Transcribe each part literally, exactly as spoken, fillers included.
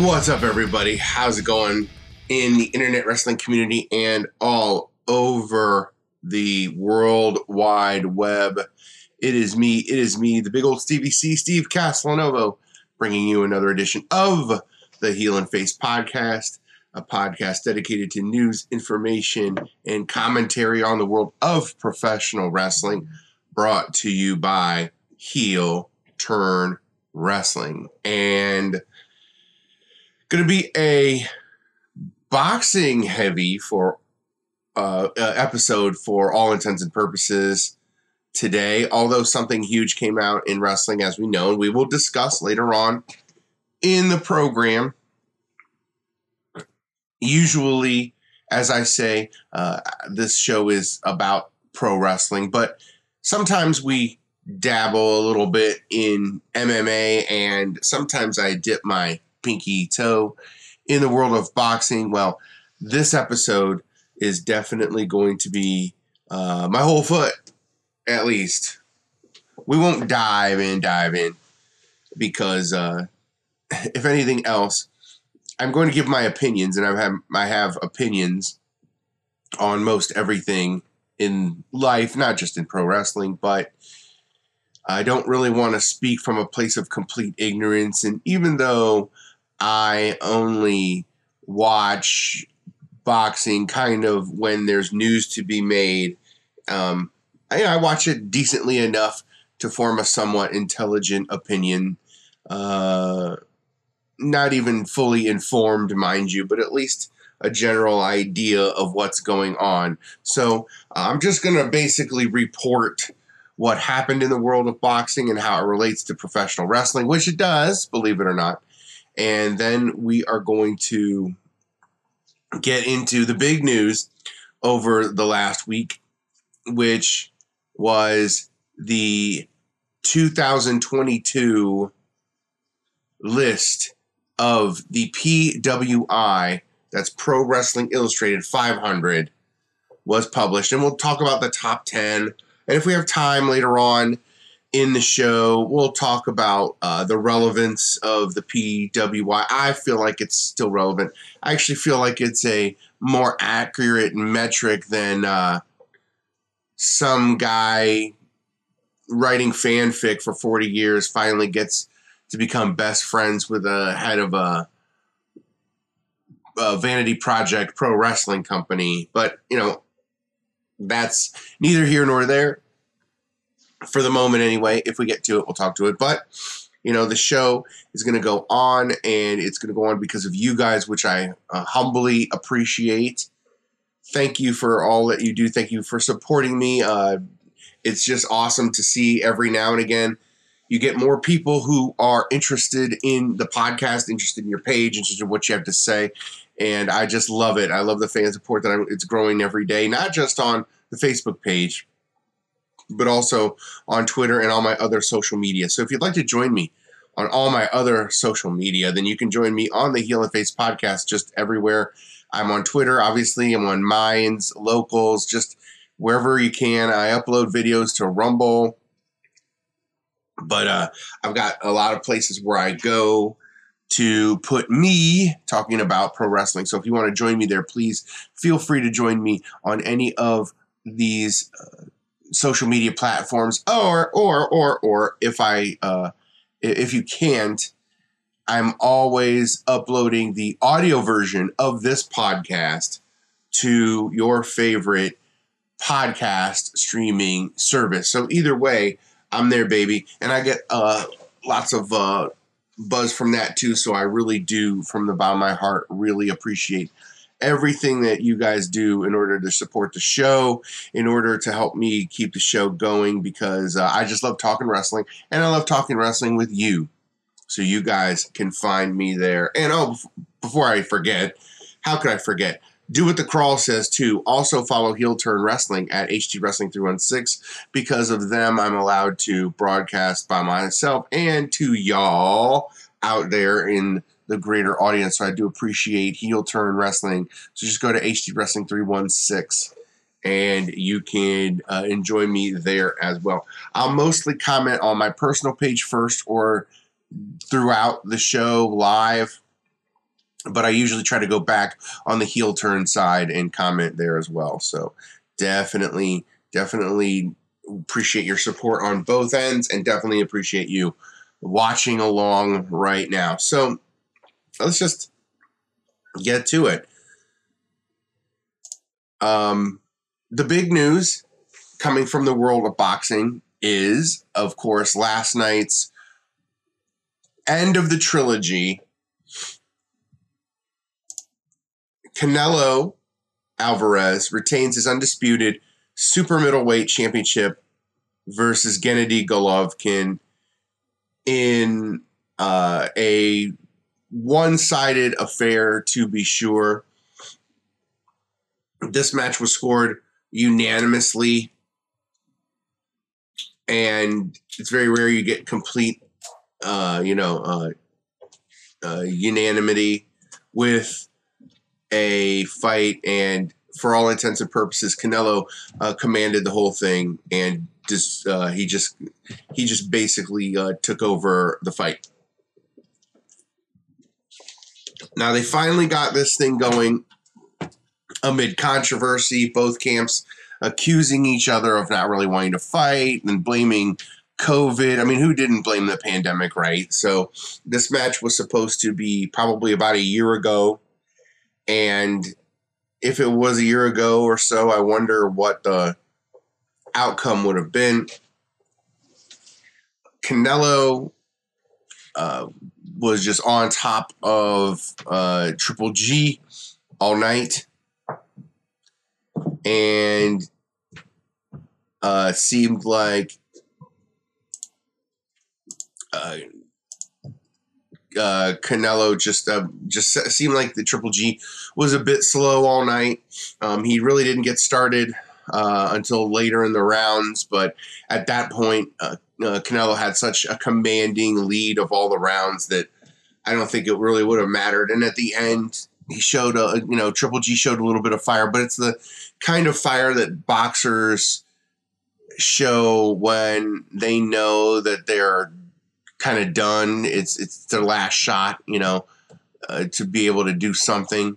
What's up, everybody? How's it going in the internet wrestling community and all over the world wide web? It is me, it is me, the big old Stevie C, Steve Castellanovo, bringing you another edition of the Heel and Face podcast, a podcast dedicated to news, information, and commentary on the world of professional wrestling, brought to you by Heel Turn Wrestling. And going to be a boxing heavy for uh, uh, episode for all intents and purposes today, although something huge came out in wrestling, as we know, and we will discuss later on in the program. Usually, as I say, uh, this show is about pro wrestling, but sometimes we dabble a little bit in M M A, and sometimes I dip my pinky toe in the world of boxing. Well, this episode is definitely going to be uh, my whole foot, at least. We won't dive in, dive in, because uh, if anything else, I'm going to give my opinions, and I have, I have opinions on most everything in life, not just in pro wrestling, but I don't really want to speak from a place of complete ignorance. And even though I only watch boxing kind of when there's news to be made, um, I, I watch it decently enough to form a somewhat intelligent opinion, uh, not even fully informed, mind you, but at least a general idea of what's going on. So I'm just going to basically report what happened in the world of boxing and how it relates to professional wrestling, which it does, believe it or not. And then we are going to get into the big news over the last week, which was the two thousand twenty-two list of the P W I, that's Pro Wrestling Illustrated five hundred, was published. And we'll talk about the top ten. And if we have time later on in the show, we'll talk about uh, the relevance of the P W I. I feel like it's still relevant. I actually feel like it's a more accurate metric than uh, some guy writing fanfic for forty years finally gets to become best friends with a head of a, a vanity project pro wrestling company. But, you know, that's neither here nor there for the moment anyway. If we get to it, we'll talk to it. But, you know, the show is going to go on, and it's going to go on because of you guys, which I uh, humbly appreciate. Thank you for all that you do. Thank you for supporting me. Uh, it's just awesome to see every now and again. You get more people who are interested in the podcast, interested in your page, interested in what you have to say. And I just love it. I love the fan support that I'm, it's growing every day, not just on the Facebook page, but also on Twitter and all my other social media. So if you'd like to join me on all my other social media, then you can join me on the Heel and Face podcast just everywhere. I'm on Twitter, obviously. I'm on Minds, Locals, just wherever you can. I upload videos to Rumble. But uh, I've got a lot of places where I go to put me talking about pro wrestling. So if you want to join me there, please feel free to join me on any of these uh, social media platforms, or, or, or, or if I, uh, if you can't, I'm always uploading the audio version of this podcast to your favorite podcast streaming service. So either way, I'm there, baby. And I get uh, lots of, uh, buzz from that too, so I really do, from the bottom of my heart, really appreciate everything that you guys do in order to support the show, in order to help me keep the show going, because uh, I just love talking wrestling, and I love talking wrestling with you. So you guys can find me there. And oh, before I forget, how could I forget? Do what the crawl says too. Also follow Heel Turn Wrestling at H T Wrestling three one six. Because of them, I'm allowed to broadcast by myself and to y'all out there in the greater audience. So I do appreciate Heel Turn Wrestling. So just go to H T Wrestling three one six and you can uh, enjoy me there as well. I'll mostly comment on my personal page first or throughout the show live. But I usually try to go back on the heel turn side and comment there as well. So definitely, definitely appreciate your support on both ends, and definitely appreciate you watching along right now. So let's just get to it. Um, the big news coming from the world of boxing is, of course, last night's end of the trilogy. Canelo Alvarez retains his undisputed super middleweight championship versus Gennady Golovkin in uh, a one-sided affair, to be sure. This match was scored unanimously, and it's very rare you get complete, uh, you know, uh, uh, unanimity with a fight, and for all intents and purposes, Canelo uh, commanded the whole thing, and just uh, he just he just basically uh, took over the fight. Now they finally got this thing going amid controversy, both camps accusing each other of not really wanting to fight and blaming COVID. I mean, who didn't blame the pandemic, right? So this match was supposed to be probably about a year ago. And if it was a year ago or so, I wonder what the outcome would have been. Canelo uh, was just on top of uh, Triple G all night. And uh, seemed like uh, uh, Canelo just uh, just seemed like the Triple G was a bit slow all night. Um, he really didn't get started uh, until later in the rounds, but at that point, uh, uh, Canelo had such a commanding lead of all the rounds that I don't think it really would have mattered. And at the end, he showed, a, you know, Triple G showed a little bit of fire, but it's the kind of fire that boxers show when they know that they're kind of done. It's it's their last shot, you know, uh, to be able to do something.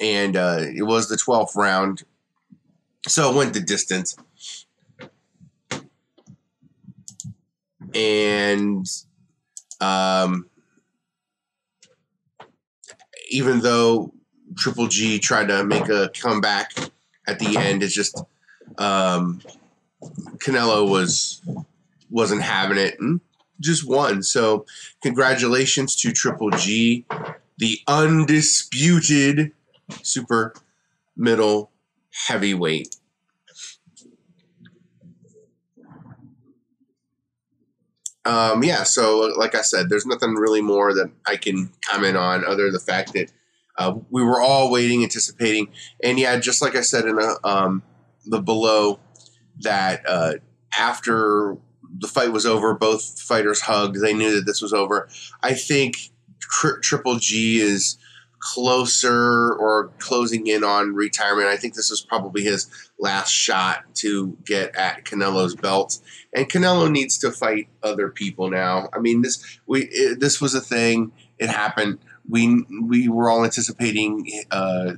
And uh, it was the twelfth round, so it went the distance. And um even though Triple G tried to make a comeback at the end, it's just um, Canelo was, wasn't having it and just won. So congratulations to Triple G, the undisputed super middle heavyweight. Um, yeah, so like I said, there's nothing really more that I can comment on other than the fact that uh, we were all waiting, anticipating. And yeah, just like I said in a, um, the below, that uh, after the fight was over, both fighters hugged. They knew that this was over. I think tri- Triple G is closer or closing in on retirement. I think this was probably his last shot to get at Canelo's belt, and Canelo needs to fight other people now. I mean, this we it, this was a thing. It happened. We we were all anticipating uh,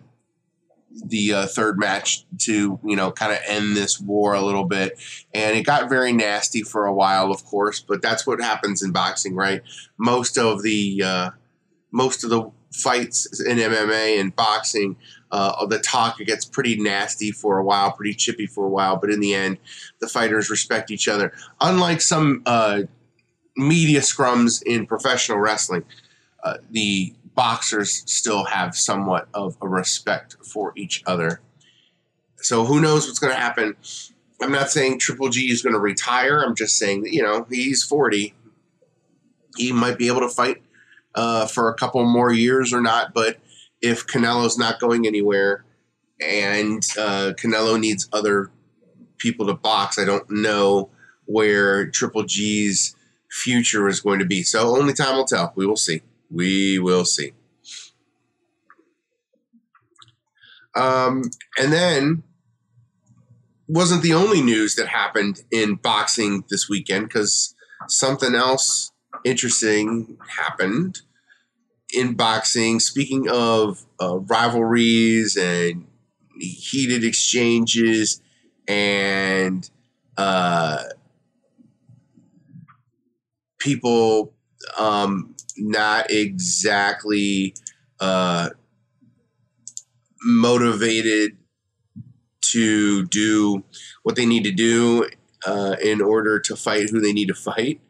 the uh, third match to, you know, kind of end this war a little bit, and it got very nasty for a while, of course. But that's what happens in boxing, right? Most of the uh, most of the fights in M M A and boxing, uh, the talk gets pretty nasty for a while, pretty chippy for a while, but in the end, the fighters respect each other. Unlike some uh, media scrums in professional wrestling, uh, the boxers still have somewhat of a respect for each other. So who knows what's going to happen? I'm not saying Triple G is going to retire. I'm just saying that, you know, he's forty. He might be able to fight Uh, for a couple more years or not, but if Canelo's not going anywhere and uh, Canelo needs other people to box, I don't know where Triple G's future is going to be. So only time will tell. We will see. We will see. Um, and then wasn't the only news that happened in boxing this weekend, because something else interesting happened in boxing, speaking of uh, rivalries and heated exchanges and uh, people um, not exactly uh, motivated to do what they need to do uh, in order to fight who they need to fight.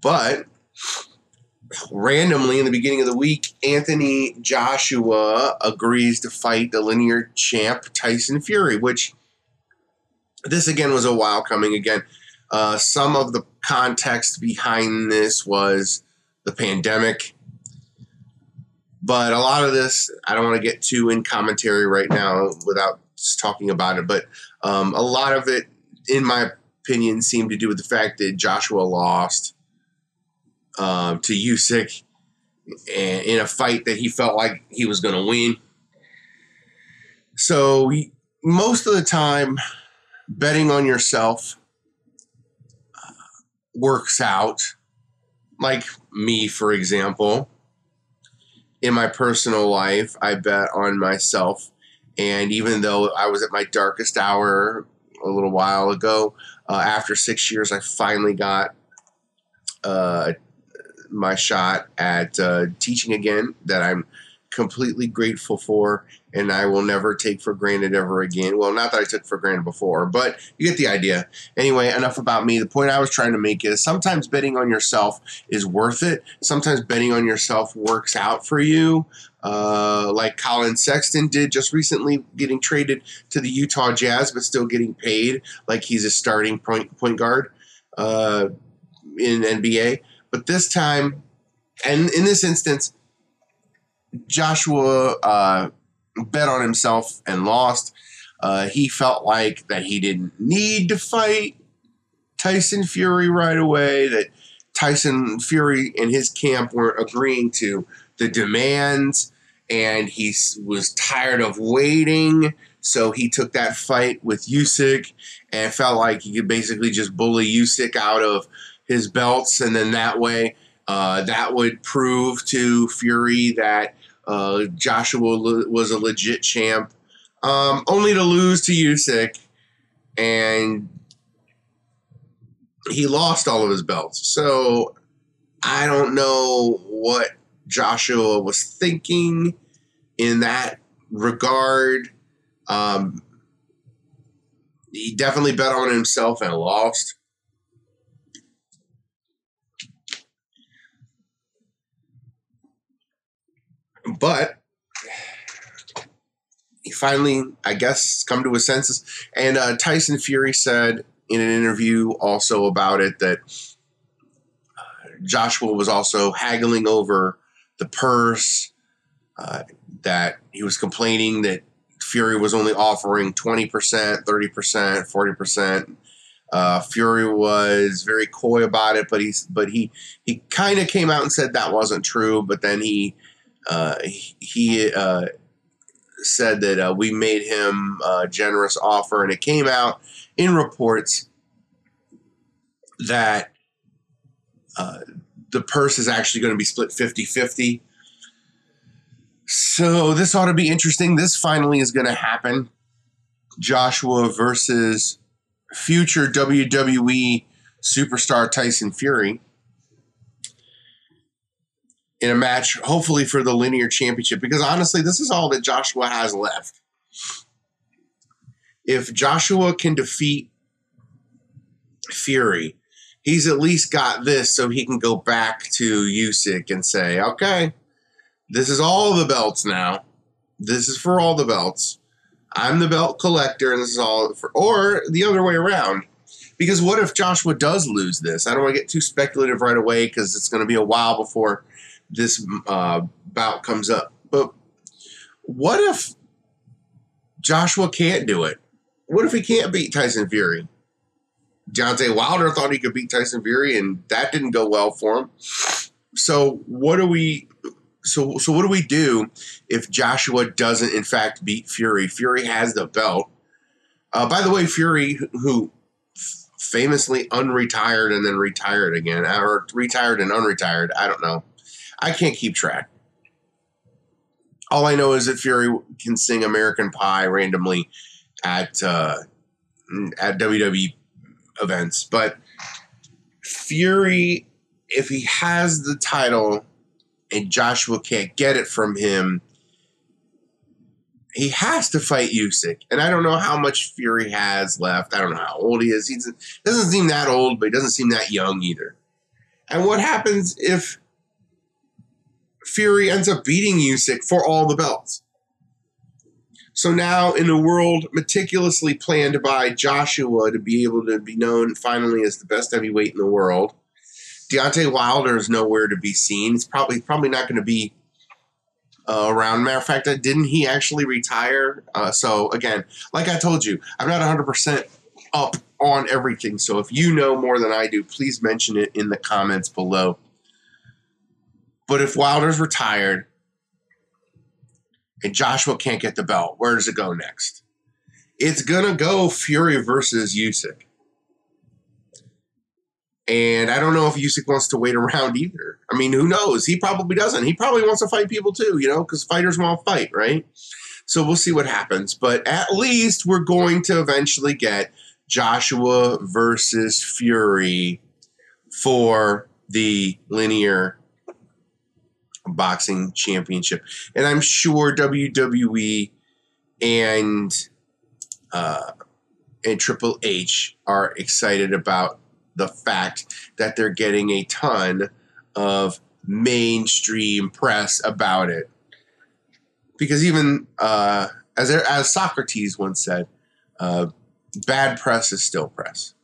But randomly in the beginning of the week, Anthony Joshua agrees to fight the linear champ Tyson Fury, which this again was a while coming. Again, uh, some of the context behind this was the pandemic, but a lot of this I don't want to get too in commentary right now without talking about it, but um, a lot of it, in my opinion, seemed to do with the fact that Joshua lost Um, to Usyk and in a fight that he felt like he was going to win. So he, most of the time, betting on yourself uh, works out. Like me, for example, in my personal life, I bet on myself. And even though I was at my darkest hour a little while ago, uh, after six years, I finally got uh my shot at uh, teaching again, that I'm completely grateful for and I will never take for granted ever again. Well, not that I took for granted before, but you get the idea. Anyway, enough about me. The point I was trying to make is sometimes betting on yourself is worth it. Sometimes betting on yourself works out for you, uh, like Colin Sexton did just recently, getting traded to the Utah Jazz but still getting paid like he's a starting point, point guard uh, in N B A. But this time, and in this instance, Joshua uh, bet on himself and lost. Uh, he felt like that he didn't need to fight Tyson Fury right away, that Tyson Fury and his camp weren't agreeing to the demands, and he was tired of waiting. So he took that fight with Usyk and felt like he could basically just bully Usyk out of his belts, and then that way uh, that would prove to Fury that uh, Joshua le- was a legit champ, um, only to lose to Usyk, and he lost all of his belts. So I don't know what Joshua was thinking in that regard. Um, he definitely bet on himself and lost. But he finally, I guess, come to his senses. And uh, Tyson Fury said in an interview also about it that Joshua was also haggling over the purse, uh, that he was complaining that Fury was only offering twenty percent, thirty percent, forty percent. Uh, Fury was very coy about it, but, he's, but he, he kind of came out and said that wasn't true, but then he... Uh, he uh, said that uh, we made him a generous offer, and it came out in reports that uh, the purse is actually going to be split fifty-fifty. So this ought to be interesting. This finally is going to happen. Joshua versus future W W E superstar Tyson Fury, in a match, hopefully for the linear championship, because honestly, this is all that Joshua has left. If Joshua can defeat Fury, he's at least got this, so he can go back to Usyk and say, okay, this is all the belts now. This is for all the belts. I'm the belt collector, and this is all for, or the other way around. Because what if Joshua does lose this? I don't want to get too speculative right away, because it's going to be a while before this uh, bout comes up. But what if Joshua can't do it? What if he can't beat Tyson Fury? Deontay Wilder thought he could beat Tyson Fury, and that didn't go well for him. So what do we? So so what do we do if Joshua doesn't in fact beat Fury? Fury has the belt. Uh, by the way, Fury, who famously unretired and then retired again, or retired and unretired, I don't know. I can't keep track. all I know is that Fury can sing American Pie randomly at uh, at W W E events. But Fury, if he has the title and Joshua can't get it from him, he has to fight Usyk. And I don't know how much Fury has left. I don't know how old he is. He doesn't seem that old, but he doesn't seem that young either. And what happens if Fury ends up beating Usyk for all the belts? So now, in a world meticulously planned by Joshua to be able to be known finally as the best heavyweight in the world, Deontay Wilder is nowhere to be seen. He's probably probably not going to be uh, around. Matter of fact, didn't he actually retire? Uh, so again, like I told you, I'm not one hundred percent up on everything. So if you know more than I do, please mention it in the comments below. But if Wilder's retired and Joshua can't get the belt, where does it go next? It's going to go Fury versus Usyk. And I don't know if Usyk wants to wait around either. I mean, who knows? He probably doesn't. He probably wants to fight people too, you know, because fighters want to fight, right? So we'll see what happens. But at least we're going to eventually get Joshua versus Fury for the linear boxing championship. And I'm sure W W E and uh, and Triple H are excited about the fact that they're getting a ton of mainstream press about it. Because even uh, as, there, as Socrates once said, uh, bad press is still press.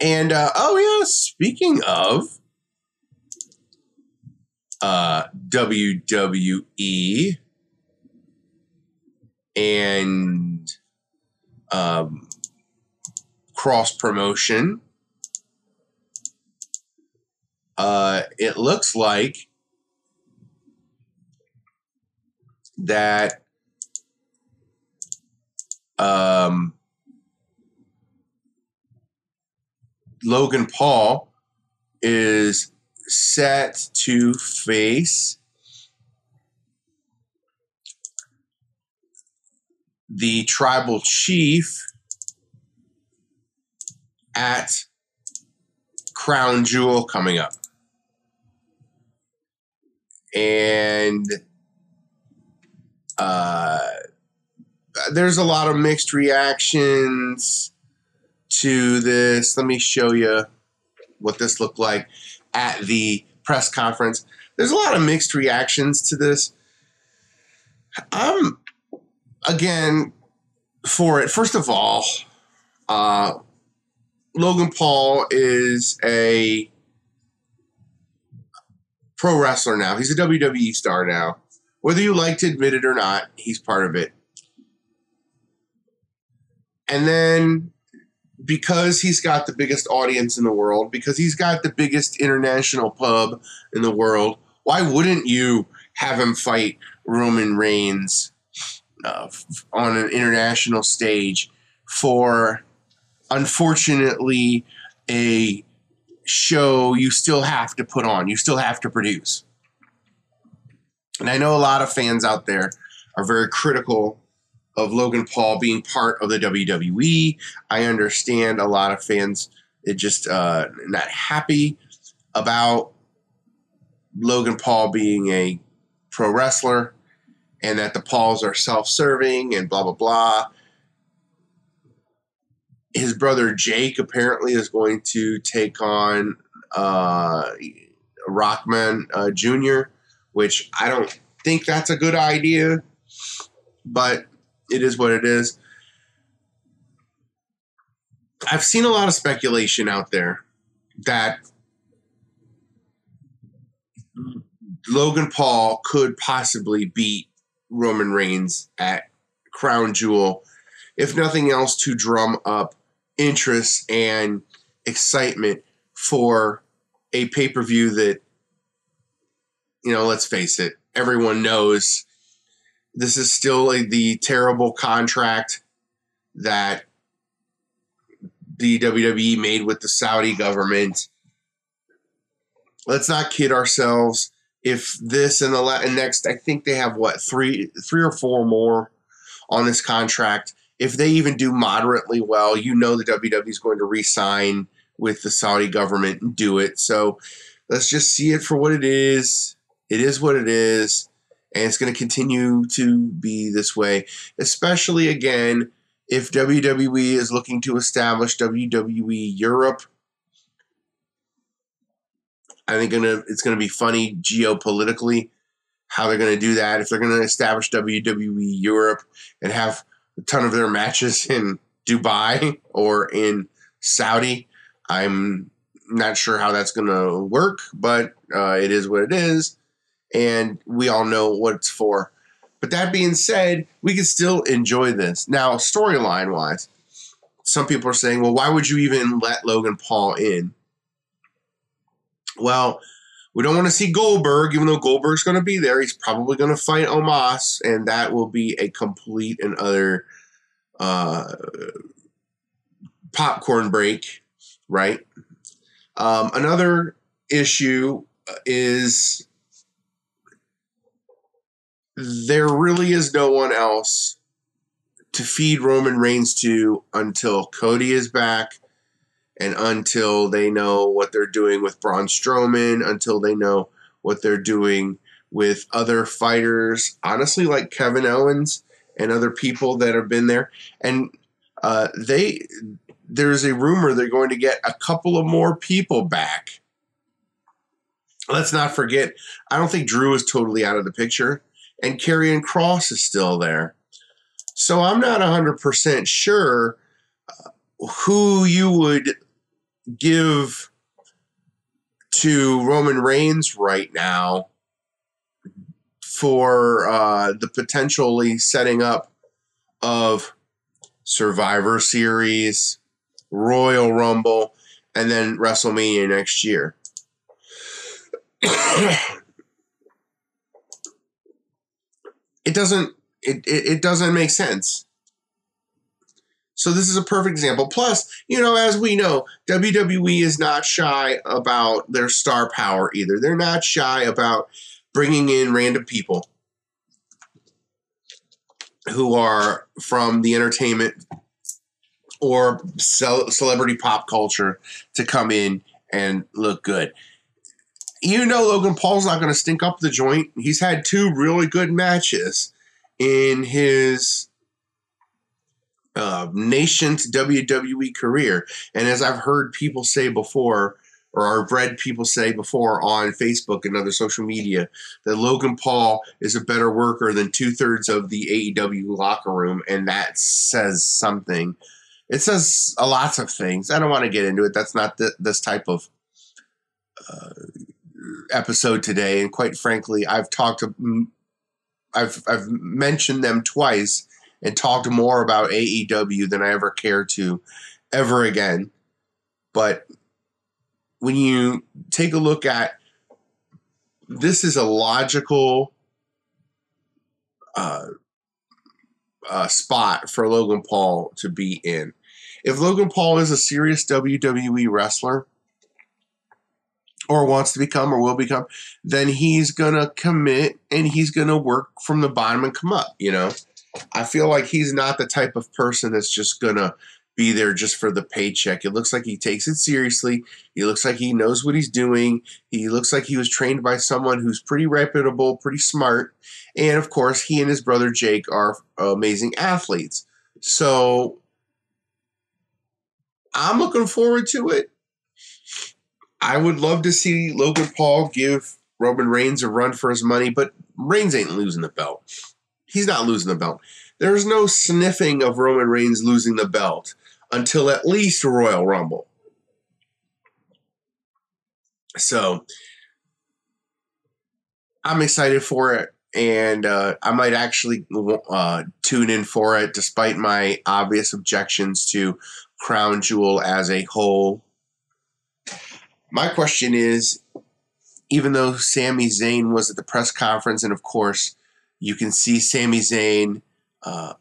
And, uh, oh yeah, speaking of uh, W W E and um, cross promotion, uh, it looks like that um, Logan Paul is set to face the tribal chief at Crown Jewel coming up. And uh, there's a lot of mixed reactions to this. Let me show you what this looked like at the press conference. There's a lot of mixed reactions to this. I'm, again, for it. First of all, uh, Logan Paul is a pro wrestler now. He's a W W E star now. Whether you like to admit it or not, he's part of it. And then because he's got the biggest audience in the world, because he's got the biggest international pub in the world, why wouldn't you have him fight Roman Reigns uh, on an international stage for, unfortunately, a show you still have to put on, you still have to produce? And I know a lot of fans out there are very critical of Logan Paul being part of the W W E. I understand a lot of fans are just uh, not happy about Logan Paul being a pro wrestler and that the Pauls are self-serving and blah, blah, blah. His brother Jake apparently is going to take on uh, Rockman uh, Junior, which I don't think that's a good idea, but it is what it is. I've seen a lot of speculation out there that Logan Paul could possibly beat Roman Reigns at Crown Jewel, if nothing else, to drum up interest and excitement for a pay-per-view that, you know, let's face it, everyone knows this is still a, the terrible contract that the W W E made with the Saudi government. Let's not kid ourselves. if this and the la- and next, I think they have what three, three or four more on this contract. If they even do moderately well, you know the W W E is going to re-sign with the Saudi government and do it. So let's just see it for what it is. It is what it is, and it's going to continue to be this way, especially, again, if W W E is looking to establish W W E Europe. I think it's going to be funny geopolitically how they're going to do that. If they're going to establish W W E Europe and have a ton of their matches in Dubai or in Saudi, I'm not sure how that's going to work, but uh, it is what it is. And we all know what it's for. But that being said, we can still enjoy this. Now, storyline-wise, some people are saying, well, why would you even let Logan Paul in? Well, we don't want to see Goldberg, even though Goldberg's going to be there. He's probably going to fight Omos, and that will be a complete and utter uh, popcorn break, right? Um, another issue is... there really is no one else to feed Roman Reigns to until Cody is back and until they know what they're doing with Braun Strowman, until they know what they're doing with other fighters, honestly, like Kevin Owens and other people that have been there. And uh, they there's a rumor they're going to get a couple of more people back. Let's not forget, I don't think Drew is totally out of the picture. And Karrion Kross is still there. So I'm not one hundred percent sure who you would give to Roman Reigns right now for uh, the potentially setting up of Survivor Series, Royal Rumble, and then WrestleMania next year. It doesn't it, it, it doesn't make sense. So this is a perfect example. Plus, you know, as we know, W W E is not shy about their star power either. They're not shy about bringing in random people who are from the entertainment or ce- celebrity pop culture to come in and look good. You know Logan Paul's not going to stink up the joint. He's had two really good matches in his uh, nation's W W E career. And as I've heard people say before, or I've read people say before on Facebook and other social media, that Logan Paul is a better worker than two-thirds of the A E W locker room, and that says something. It says a lot of things. I don't want to get into it. That's not the, this type of... Uh, episode today, and quite frankly, I've talked, I've I've mentioned them twice and talked more about A E W than I ever care to ever again. But when you take a look at this, is a logical uh, uh, spot for Logan Paul to be in. If Logan Paul is a serious W W E wrestler, or wants to become or will become, then he's going to commit and he's going to work from the bottom and come up, you know. I feel like he's not the type of person that's just going to be there just for the paycheck. It looks like he takes it seriously. He looks like he knows what he's doing. He looks like he was trained by someone who's pretty reputable, pretty smart. And, of course, he and his brother Jake are amazing athletes. So I'm looking forward to it. I would love to see Logan Paul give Roman Reigns a run for his money, but Reigns ain't losing the belt. He's not losing the belt. There's no sniffing of Roman Reigns losing the belt until at least Royal Rumble. So I'm excited for it, and uh, I might actually uh, tune in for it despite my obvious objections to Crown Jewel as a whole. My question is, even though Sami Zayn was at the press conference, and of course, you can see Sami Zayn uh,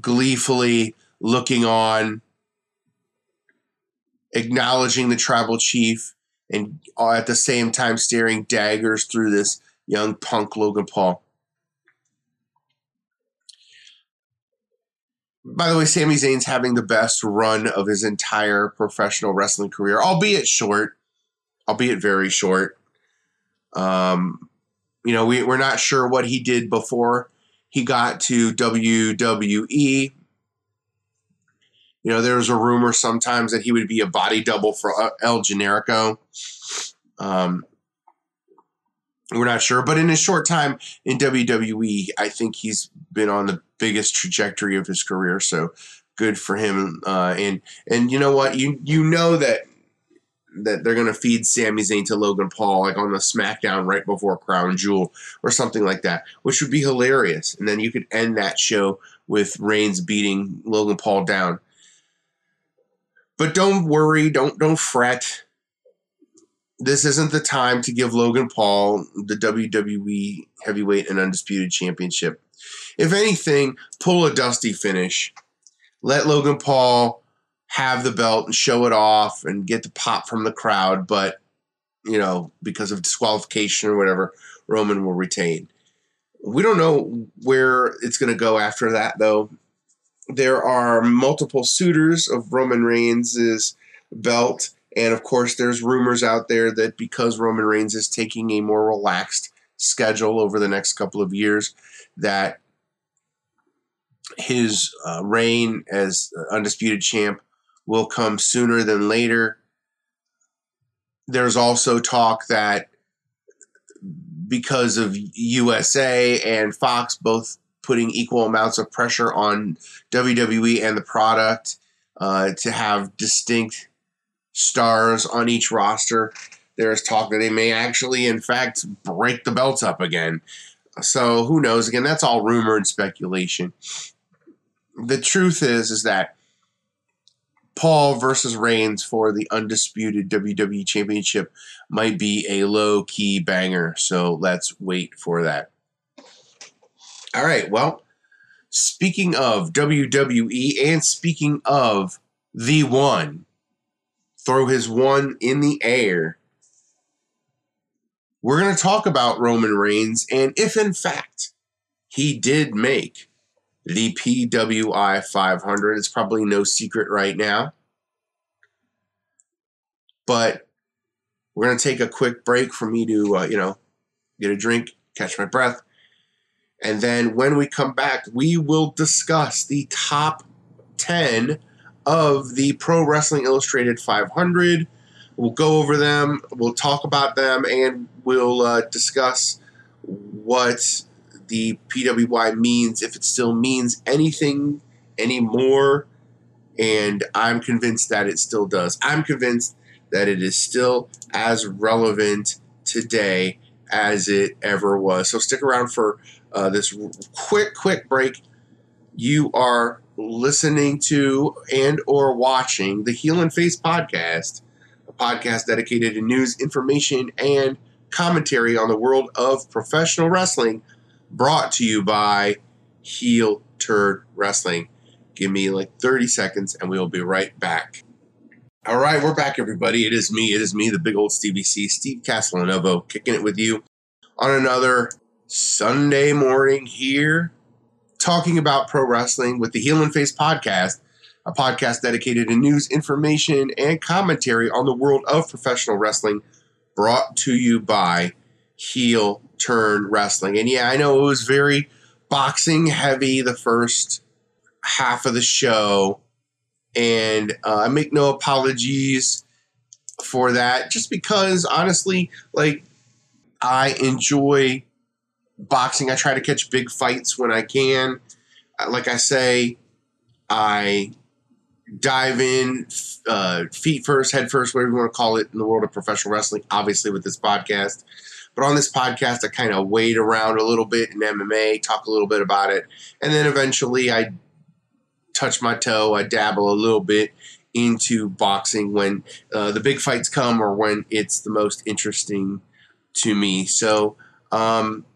gleefully looking on, acknowledging the tribal chief, and at the same time staring daggers through this young Punk Logan Paul. By the way, Sami Zayn's having the best run of his entire professional wrestling career, albeit short, albeit very short. Um, you know, we, we're not sure what he did before he got to W W E. You know, there was a rumor sometimes that he would be a body double for El Generico. Um, we're not sure. But in his short time in W W E, I think he's been on the biggest trajectory of his career. So good for him. Uh, and and you know what? You you know that that they're going to feed Sami Zayn to Logan Paul, like on the SmackDown right before Crown Jewel or something like that, which would be hilarious. And then you could end that show with Reigns beating Logan Paul down. But don't worry, don't don't fret. This isn't the time to give Logan Paul the W W E Heavyweight and Undisputed Championship. If anything, pull a dusty finish. Let Logan Paul have the belt and show it off and get the pop from the crowd. But, you know, because of disqualification or whatever, Roman will retain. We don't know where it's going to go after that, though. There are multiple suitors of Roman Reigns' belt. And, of course, there's rumors out there that because Roman Reigns is taking a more relaxed schedule over the next couple of years, that his uh, reign as Undisputed Champ will come sooner than later. There's also talk that because of U S A and Fox both putting equal amounts of pressure on W W E and the product uh, to have distinct stars on each roster, there's talk that they may actually, in fact, break the belts up again. So who knows? Again, that's all rumor and speculation. The truth is, is that Paul versus Reigns for the undisputed W W E Championship might be a low-key banger. So let's wait for that. All right, well, speaking of W W E and speaking of the one, throw his one in the air, we're going to talk about Roman Reigns and if, in fact, he did make the P W I five hundred. It's probably no secret right now. But we're going to take a quick break for me to, uh, you know, get a drink, catch my breath. And then when we come back, we will discuss the top ten of the Pro Wrestling Illustrated five hundred. We'll go over them, we'll talk about them, and we'll uh, discuss what the P W I means, if it still means anything anymore. And I'm convinced that it still does. I'm convinced that it is still as relevant today as it ever was. So stick around for Uh, this quick, quick break. You are listening to and or watching the Heel and Face podcast, a podcast dedicated to news, information, and commentary on the world of professional wrestling, brought to you by Heel Turn Wrestling. Give me like thirty seconds and we will be right back. All right, we're back, everybody. It is me. It is me, the big old Stevie C, Steve Castellanovo, kicking it with you on another Sunday morning here, talking about pro wrestling with the Heel and Face podcast, a podcast dedicated to news, information, and commentary on the world of professional wrestling, brought to you by Heel Turn Wrestling. And yeah, I know it was very boxing heavy the first half of the show, and uh, I make no apologies for that, just because, honestly, like, I enjoy boxing. I try to catch big fights when I can. Like I say, I dive in uh, feet first, head first, whatever you want to call it, in the world of professional wrestling, obviously with this podcast. But on this podcast, I kind of wade around a little bit in M M A, talk a little bit about it, and then eventually I touch my toe, I dabble a little bit into boxing when uh, the big fights come or when it's the most interesting to me. So, um,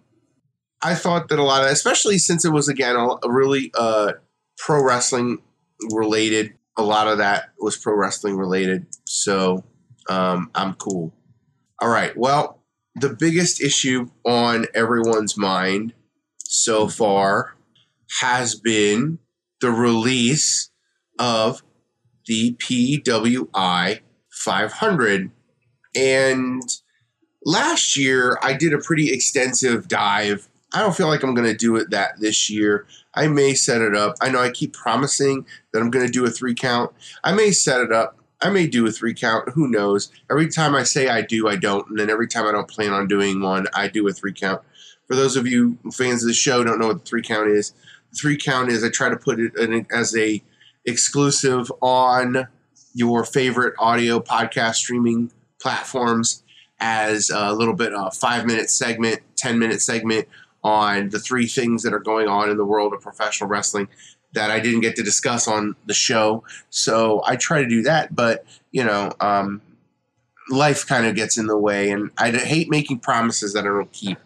I thought that a lot of, especially since it was, again, a really uh, pro wrestling related, a lot of that was pro wrestling related. So um, I'm cool. All right. Well, the biggest issue on everyone's mind so far has been the release of the P W I five hundred. And last year, I did a pretty extensive dive. I don't feel like I'm going to do it that this year. I may set it up. I know I keep promising that I'm going to do a three count. I may set it up. I may do a three count. Who knows? Every time I say I do, I don't. And then every time I don't plan on doing one, I do a three count. For those of you fans of the show don't know what the three count is, the three count is I try to put it in as a exclusive on your favorite audio podcast streaming platforms as a little bit of five-minute segment, ten-minute segment on the three things that are going on in the world of professional wrestling that I didn't get to discuss on the show. So I try to do that, but, you know, um, life kind of gets in the way, and I hate making promises that I don't keep.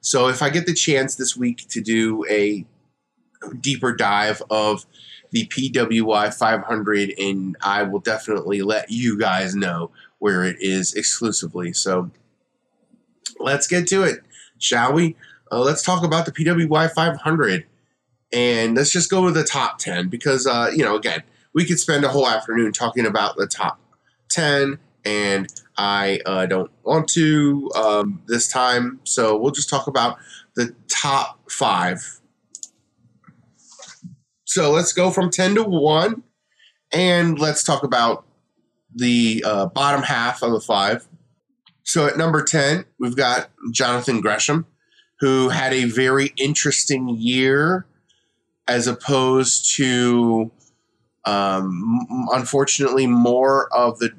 So if I get the chance this week to do a deeper dive of the P W I five hundred, and I will definitely let you guys know where it is exclusively. So let's get to it, shall we? Uh, let's talk about the P W I five hundred, and let's just go with the top ten because, uh, you know, again, we could spend a whole afternoon talking about the top ten, and I uh, don't want to um, this time, so we'll just talk about the top five. So let's go from ten to one, and let's talk about the uh, bottom half of the five. So at number ten, we've got Jonathan Gresham, who had a very interesting year as opposed to, um, unfortunately, more of the,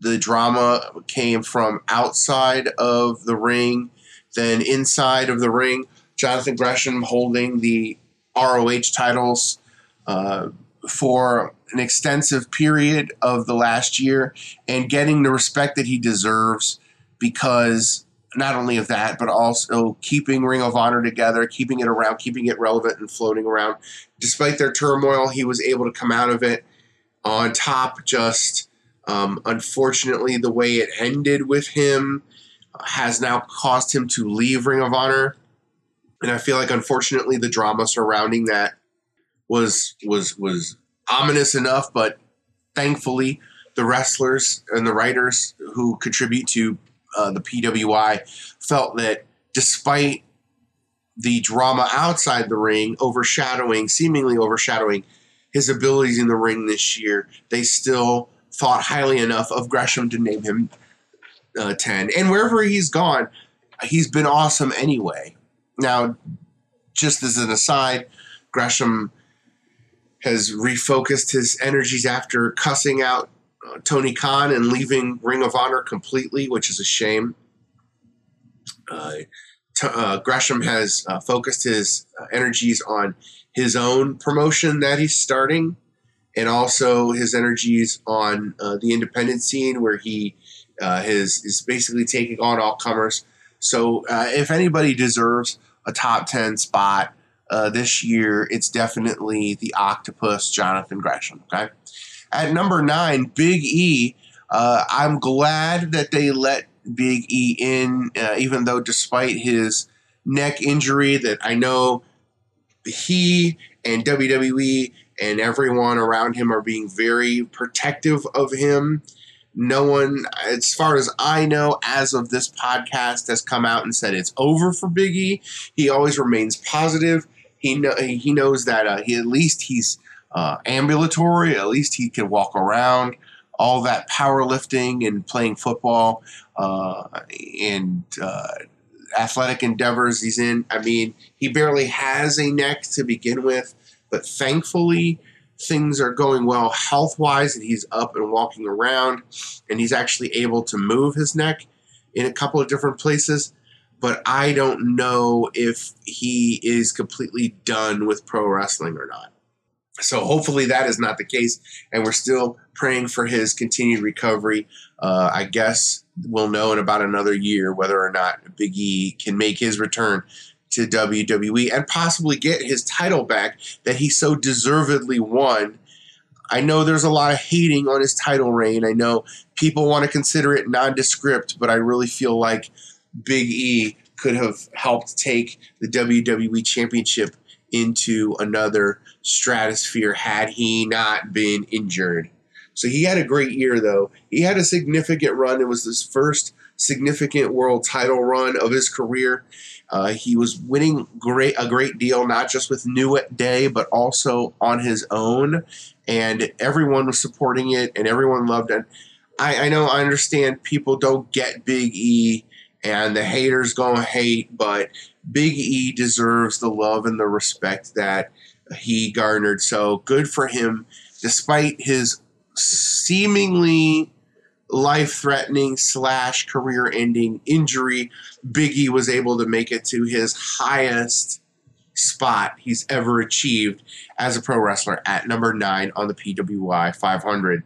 the drama came from outside of the ring than inside of the ring. Jonathan Gresham holding the R O H titles uh, for an extensive period of the last year and getting the respect that he deserves because not only of that, but also keeping Ring of Honor together, keeping it around, keeping it relevant and floating around. Despite their turmoil, he was able to come out of it on top. Just um, unfortunately, the way it ended with him has now caused him to leave Ring of Honor. And I feel like, unfortunately, the drama surrounding that was was was ominous enough. But thankfully, the wrestlers and the writers who contribute to uh, the P W I felt that despite the drama outside the ring overshadowing, seemingly overshadowing his abilities in the ring this year, they still thought highly enough of Gresham to name him uh, ten. And wherever he's gone, he's been awesome anyway. Now, just as an aside, Gresham has refocused his energies after cussing out uh, Tony Khan and leaving Ring of Honor completely, which is a shame. Uh, t- uh, Gresham has uh, focused his uh, energies on his own promotion that he's starting and also his energies on uh, the independent scene where he uh, has, is basically taking on all comers. So uh, if anybody deserves a top ten spot uh, this year, it's definitely the Octopus, Jonathan Gresham. Okay, at number nine, Big E. Uh, I'm glad that they let Big E in, uh, even though despite his neck injury that I know he and W W E and everyone around him are being very protective of him. No one, as far as I know, as of this podcast, has come out and said it's over for Big E. He always remains positive. He know, he knows that uh, he at least he's uh, ambulatory. At least he can walk around. All that powerlifting and playing football uh, and uh, athletic endeavors he's in. I mean, he barely has a neck to begin with, but thankfully things are going well health-wise, and he's up and walking around, and he's actually able to move his neck in a couple of different places. But I don't know if he is completely done with pro wrestling or not. So hopefully that is not the case, and we're still praying for his continued recovery. Uh, I guess we'll know in about another year whether or not Big E can make his return to W W E and possibly get his title back that he so deservedly won. I know there's a lot of hating on his title reign. I know people want to consider it nondescript, but I really feel like Big E could have helped take the W W E Championship into another stratosphere had he not been injured. So he had a great year, though. He had a significant run. It was his first significant world title run of his career. Uh, he was winning great a great deal, not just with New Day, but also on his own. And everyone was supporting it, and everyone loved it. I, I know, I understand people don't get Big E, and the haters gonna hate, but Big E deserves the love and the respect that he garnered. So good for him, despite his seemingly life-threatening slash career-ending injury. Big E was able to make it to his highest spot he's ever achieved as a pro wrestler at number nine on the P W I five hundred.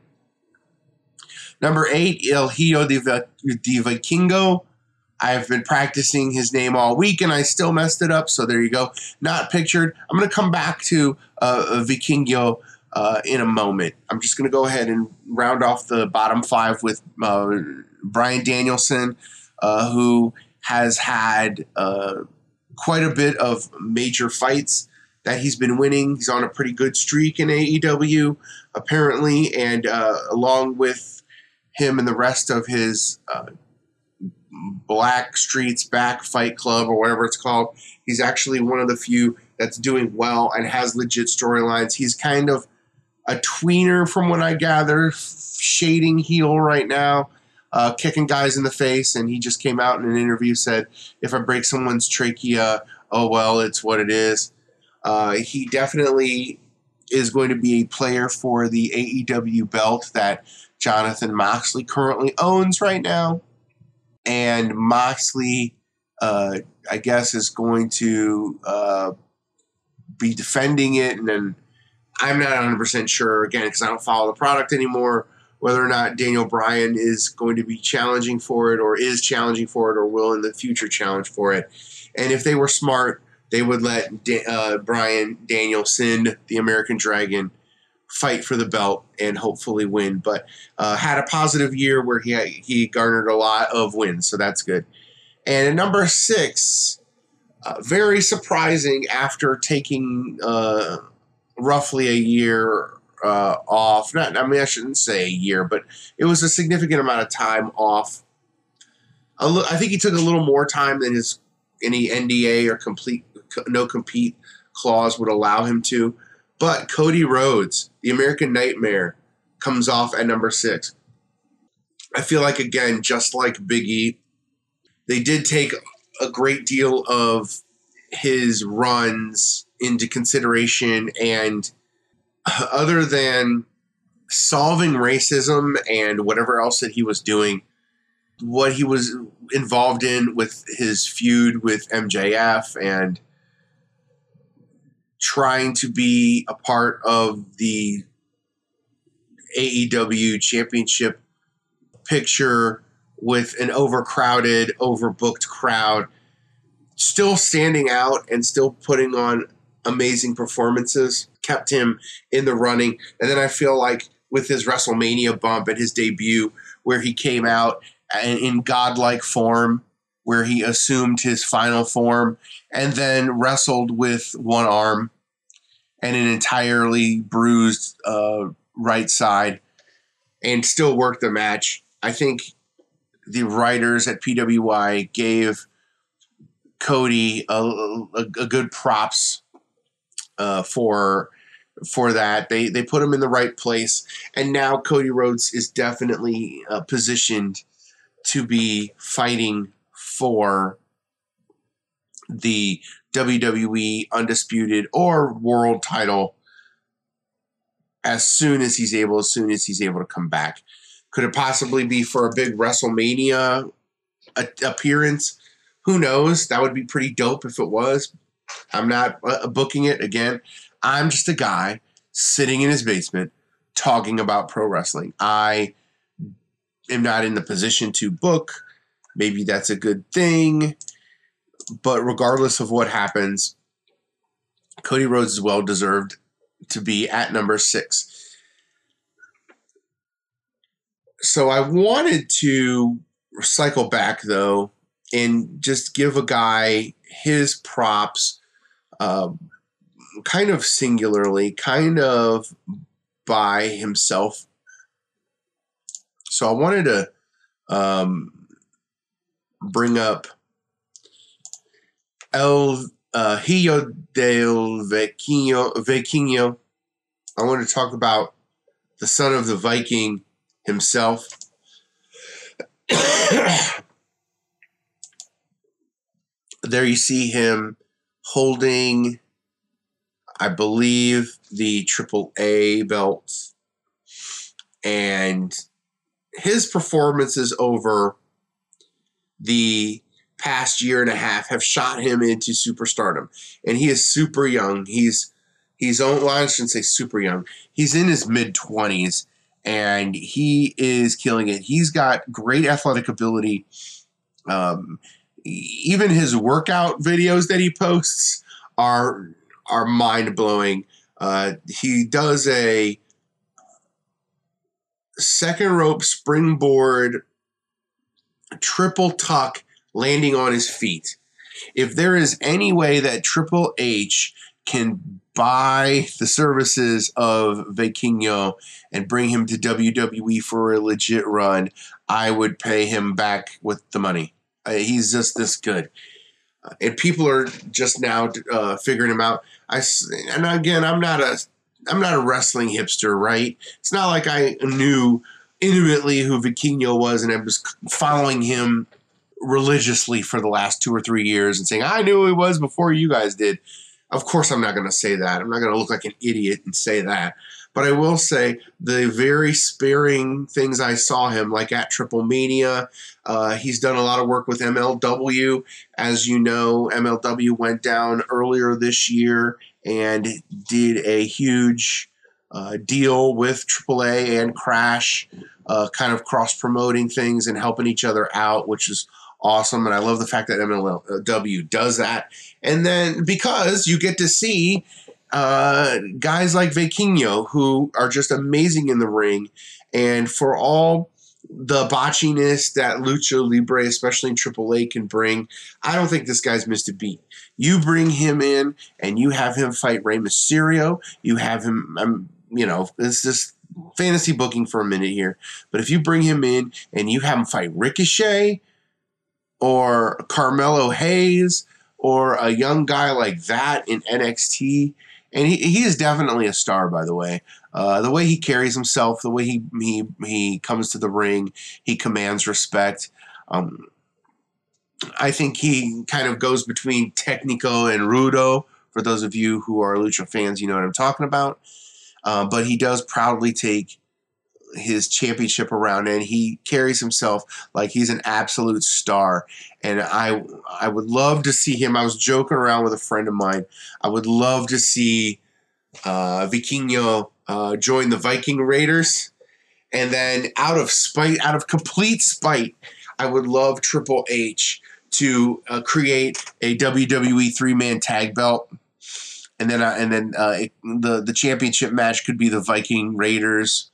Number eight, El Hijo del Vikingo. I've been practicing his name all week, and I still messed it up, so there you go. Not pictured. I'm going to come back to uh, Vikingo uh, in a moment. I'm just going to go ahead and round off the bottom five with uh, Bryan Danielson, uh, who has had uh, quite a bit of major fights that he's been winning. He's on a pretty good streak in A E W, apparently, and uh, along with him and the rest of his uh, Black Streets Back Fight Club or whatever it's called. He's actually one of the few that's doing well and has legit storylines. He's kind of a tweener from what I gather, shading heel right now, uh, kicking guys in the face. And he just came out in an interview, said, if I break someone's trachea, oh, well, it's what it is. Uh, he definitely is going to be a player for the A E W belt that Jonathan Moxley currently owns right now. And Moxley, uh, I guess, is going to uh, be defending it. And then I'm not one hundred percent sure, again, because I don't follow the product anymore, whether or not Daniel Bryan is going to be challenging for it or is challenging for it or will in the future challenge for it. And if they were smart, they would let da- uh, Bryan Danielson, the American Dragon, fight for the belt and hopefully win, but uh, had a positive year where he he garnered a lot of wins, so that's good. And at number six, uh, very surprising after taking uh, roughly a year uh, off. Not, I mean, I shouldn't say a year, but it was a significant amount of time off. A li- I think he took a little more time than his any N D A or complete no compete clause would allow him to. But Cody Rhodes, the American Nightmare, comes off at number six. I feel like, again, just like Big E, they did take a great deal of his runs into consideration. And other than solving racism and whatever else that he was doing, what he was involved in with his feud with M J F and trying to be a part of the A E W championship picture with an overcrowded, overbooked crowd, still standing out and still putting on amazing performances, kept him in the running. And then I feel like with his WrestleMania bump at his debut, where he came out in godlike form, where he assumed his final form and then wrestled with one arm and an entirely bruised uh, right side and still worked the match. I think the writers at P W I gave Cody a, a, a good props uh, for for that. They, they put him in the right place, and now Cody Rhodes is definitely uh, positioned to be fighting for the W W E Undisputed or World title as soon as he's able, as soon as he's able to come back. Could it possibly be for a big WrestleMania appearance? Who knows? That would be pretty dope if it was. I'm not uh, booking it again. I'm just a guy sitting in his basement talking about pro wrestling. I am not in the position to book. Maybe that's a good thing, but regardless of what happens, Cody Rhodes is well-deserved to be at number six. So I wanted to cycle back, though, and just give a guy his props, uh, kind of singularly, kind of by himself. So I wanted to um, bring up El uh, Hijo del Vikingo, Vikingo. I want to talk about the son of the Viking himself. There you see him holding, I believe, the Triple A belt. And his performances over the past year and a half have shot him into superstardom. And he is super young. He's, he's on, well, I shouldn't say super young. He's in his mid-twenties, and he is killing it. He's got great athletic ability. Um, even his workout videos that he posts are are mind-blowing. Uh, he does a second rope springboard triple tuck landing on his feet. If there is any way that Triple H can buy the services of Vikingo and bring him to W W E for a legit run, I would pay him back with the money. Uh, he's just this good. Uh, and people are just now uh, figuring him out. I, and again, I'm not a I'm not a wrestling hipster, right? It's not like I knew intimately who Vikingo was and I was following him religiously for the last two or three years and saying, I knew who he was before you guys did. Of course I'm not going to say that. I'm not going to look like an idiot and say that. But I will say the very sparing things I saw him, like at Triple Mania, uh, he's done a lot of work with M L W. As you know, M L W went down earlier this year and did a huge uh, deal with triple A and Crash, uh, kind of cross-promoting things and helping each other out, which is awesome, and I love the fact that M L W does that. And then because you get to see uh, guys like Vikingo who are just amazing in the ring, and for all the botchiness that Lucha Libre, especially in triple A, can bring, I don't think this guy's missed a beat. You bring him in and you have him fight Rey Mysterio. You have him, um, you know, it's just fantasy booking for a minute here. But if you bring him in and you have him fight Ricochet, or Carmelo Hayes, or a young guy like that in N X T. And he, he is definitely a star, by the way. Uh, the way he carries himself, the way he he, he comes to the ring, he commands respect. Um, I think he kind of goes between Técnico and Rudo. For those of you who are Lucha fans, you know what I'm talking about. Uh, but he does proudly take his championship around, and he carries himself like he's an absolute star. And I I would love to see him. I was joking around with a friend of mine. I would love to see uh, Vikingo uh, join the Viking Raiders. And then out of spite, out of complete spite, I would love Triple H to uh, create a W W E three-man tag belt. And then, uh, and then uh, it, the, the championship match could be the Viking Raiders,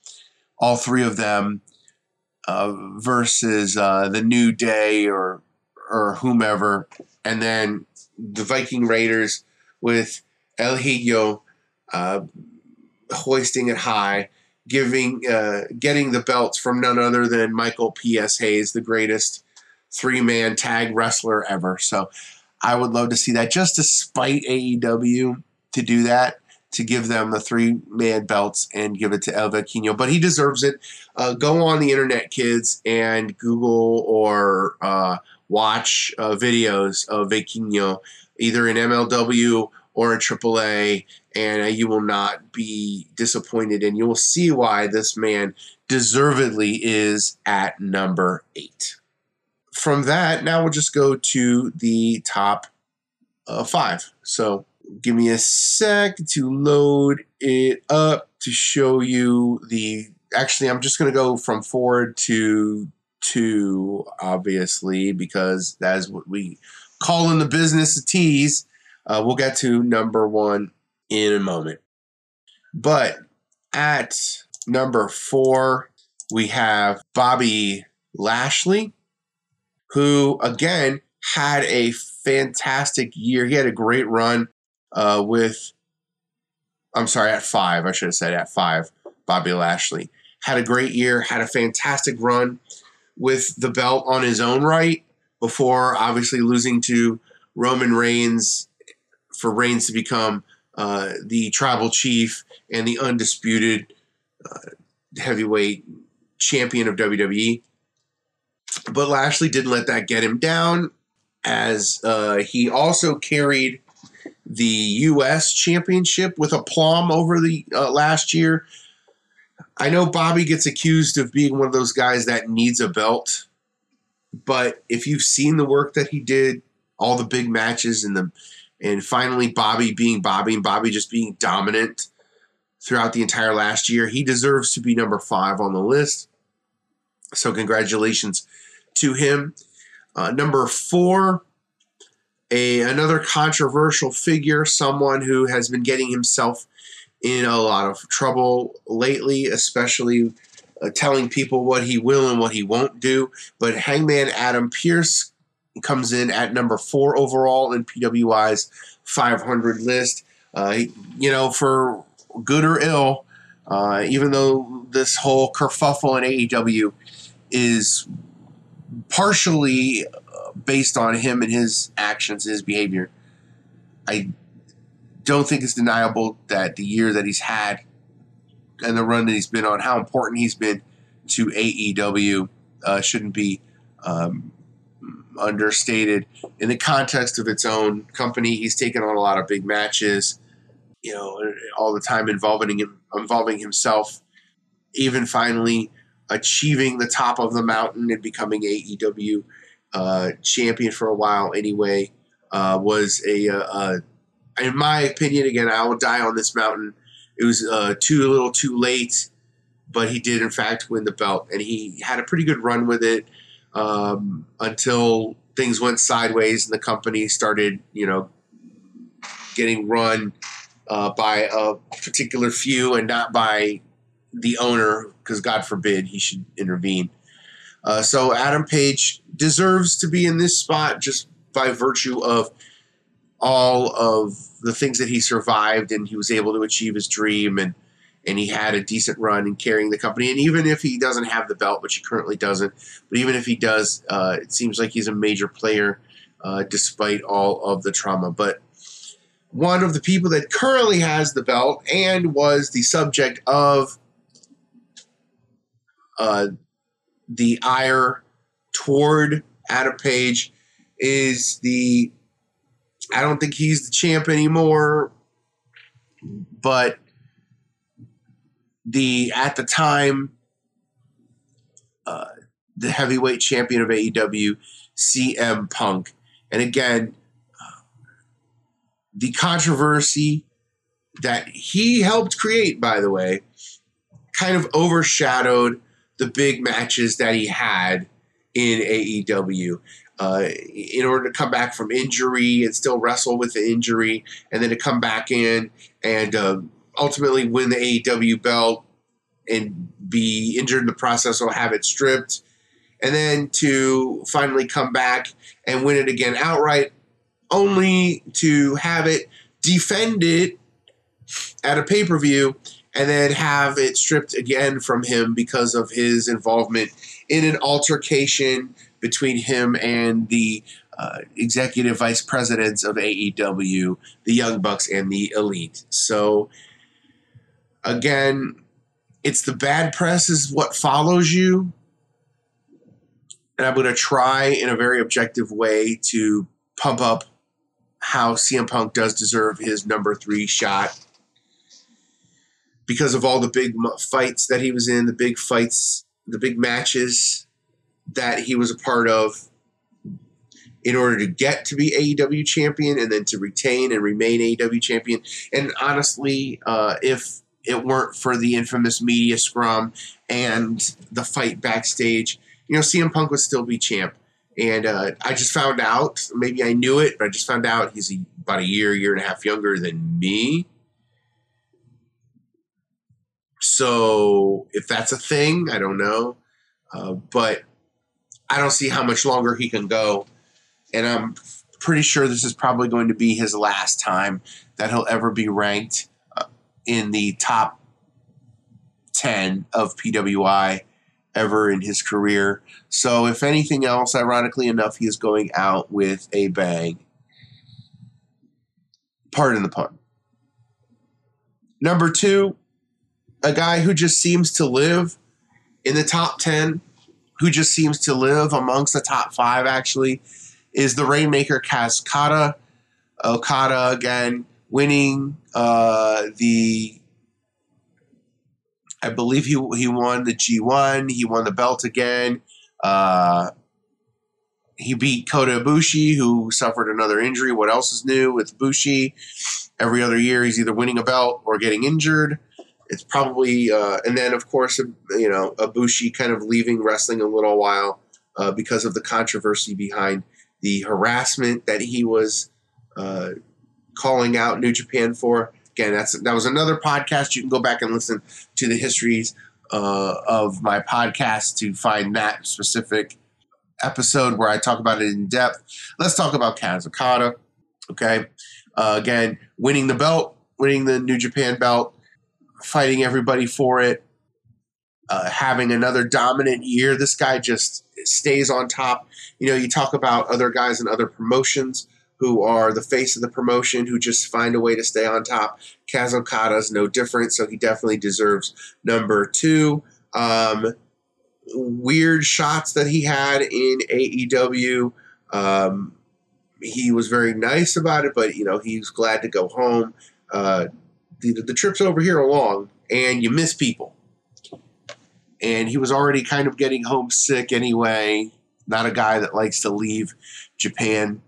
all three of them, uh, versus uh, the New Day or or whomever. And then the Viking Raiders with El Hijo uh, hoisting it high, giving uh, getting the belts from none other than Michael P S Hayes, the greatest three-man tag wrestler ever. So I would love to see that, just to spite A E W to do that, to give them the three-man belts and give it to El Vikingo. But he deserves it. Uh, go on the internet, kids, and Google or uh, watch uh, videos of Vikingo, either in M L W or in triple A, and uh, you will not be disappointed, and you will see why this man deservedly is at number eight. From that, now we'll just go to the top uh, five. So give me a sec to load it up to show you the... Actually, I'm just going to go from four to two, obviously, because that is what we call in the business a tease. Uh, we'll get to number one in a moment. But at number four, we have Bobby Lashley, who, again, had a fantastic year. He had a great run uh, with, I'm sorry, at five. I should have said at five, Bobby Lashley. Had a great year, had a fantastic run with the belt on his own right before obviously losing to Roman Reigns for Reigns to become uh, the tribal chief and the undisputed uh, heavyweight champion of W W E. But Lashley didn't let that get him down, as uh, he also carried the U S championship with aplomb over the uh, last year. I know Bobby gets accused of being one of those guys that needs a belt, but if you've seen the work that he did, all the big matches and the and finally Bobby being Bobby and Bobby just being dominant throughout the entire last year, he deserves to be number five on the list. So congratulations to him. Uh, number four, a another controversial figure, someone who has been getting himself in a lot of trouble lately, especially uh, telling people what he will and what he won't do. But Hangman Adam Page comes in at number four overall in P W I's five hundred list. Uh, you know, for good or ill, uh, even though this whole kerfuffle in A E W is partially based on him and his actions, his behavior, I don't think it's deniable that the year that he's had and the run that he's been on, how important he's been to A E W, uh, shouldn't be um, understated. In the context of its own company, he's taken on a lot of big matches, you know, all the time involving him, involving himself, even finally achieving the top of the mountain and becoming A E W uh, champion for a while anyway, uh, was a, a, a, in my opinion, again, I will die on this mountain. It was uh, too little too late, but he did, in fact, win the belt, and he had a pretty good run with it um, until things went sideways and the company started, you know, getting run uh, by a particular few and not by the owner, because God forbid he should intervene. Uh, so Adam Page deserves to be in this spot just by virtue of all of the things that he survived, and he was able to achieve his dream, and and he had a decent run in carrying the company. And even if he doesn't have the belt, which he currently doesn't, but even if he does, uh, it seems like he's a major player uh, despite all of the trauma. But one of the people that currently has the belt and was the subject of Uh, the ire toward Adam Page is the, I don't think he's the champ anymore, but the, at the time, uh, the heavyweight champion of A E W, C M Punk. And again, the controversy that he helped create, by the way, kind of overshadowed the big matches that he had in A E W, uh, in order to come back from injury and still wrestle with the injury, and then to come back in and uh, ultimately win the A E W belt and be injured in the process or have it stripped, and then to finally come back and win it again outright, only to have it defended at a pay-per-view and then have it stripped again from him because of his involvement in an altercation between him and the uh, executive vice presidents of A E W, the Young Bucks and the Elite. So, again, it's the bad press is what follows you. And I'm going to try in a very objective way to pump up how C M Punk does deserve his number three shot, because of all the big fights that he was in, the big fights, the big matches that he was a part of in order to get to be A E W champion and then to retain and remain A E W champion. And honestly, uh, if it weren't for the infamous media scrum and the fight backstage, you know, C M Punk would still be champ. And uh, I just found out, maybe I knew it, but I just found out he's about a year, year and a half younger than me. So if that's a thing, I don't know. Uh, but I don't see how much longer he can go. And I'm pretty sure this is probably going to be his last time that he'll ever be ranked in the top ten of P W I ever in his career. So if anything else, ironically enough, he is going out with a bang. Pardon the pun. Number two, a guy who just seems to live in the top ten, who just seems to live amongst the top five, actually, is the Rainmaker Cascada. Okada, again, winning uh, the, I believe he he won the G one. He won the belt again. Uh, he beat Kota Ibushi, who suffered another injury. What else is new with Ibushi? Every other year, he's either winning a belt or getting injured. It's probably, uh, and then, of course, you know, Ibushi kind of leaving wrestling a little while uh, because of the controversy behind the harassment that he was uh, calling out New Japan for. Again, that's that was another podcast. You can go back and listen to the histories uh, of my podcast to find that specific episode where I talk about it in depth. Let's talk about Kazakata, okay? Uh, again, winning the belt, winning the New Japan belt, fighting everybody for it, uh, having another dominant year. This guy just stays on top. You know, you talk about other guys in other promotions who are the face of the promotion, who just find a way to stay on top. Kaz Okada is no different, so he definitely deserves number two. Um, weird shots that he had in A E W. Um, he was very nice about it, but, you know, he was glad to go home. Uh, the, the trips over here are long, and you miss people. And he was already kind of getting homesick anyway. Not a guy that likes to leave Japan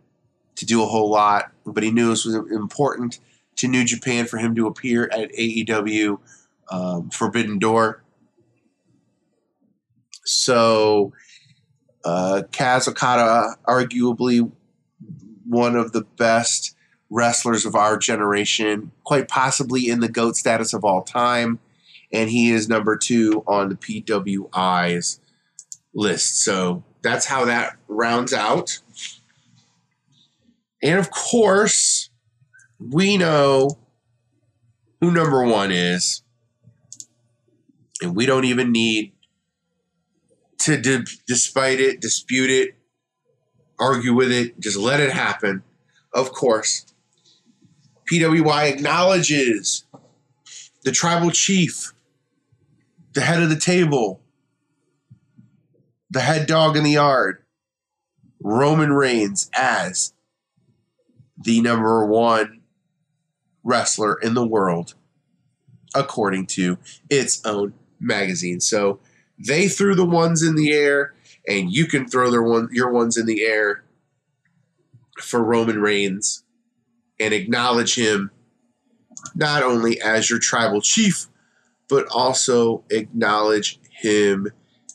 to do a whole lot, but he knew this was important to New Japan for him to appear at A E W um, Forbidden Door. So uh, Kaz Okada, arguably one of the best wrestlers of our generation, quite possibly in the GOAT status of all time, and he is number two on the P W I's list. So that's how that rounds out. And, of course, we know who number one is, and we don't even need to, d- despite it, dispute it, argue with it, just let it happen. Of course, P W I acknowledges the tribal chief, the head of the table, the head dog in the yard, Roman Reigns, as the number one wrestler in the world, according to its own magazine. So they threw the ones in the air, and you can throw their one, your ones in the air for Roman Reigns and acknowledge him not only as your tribal chief, but also acknowledge him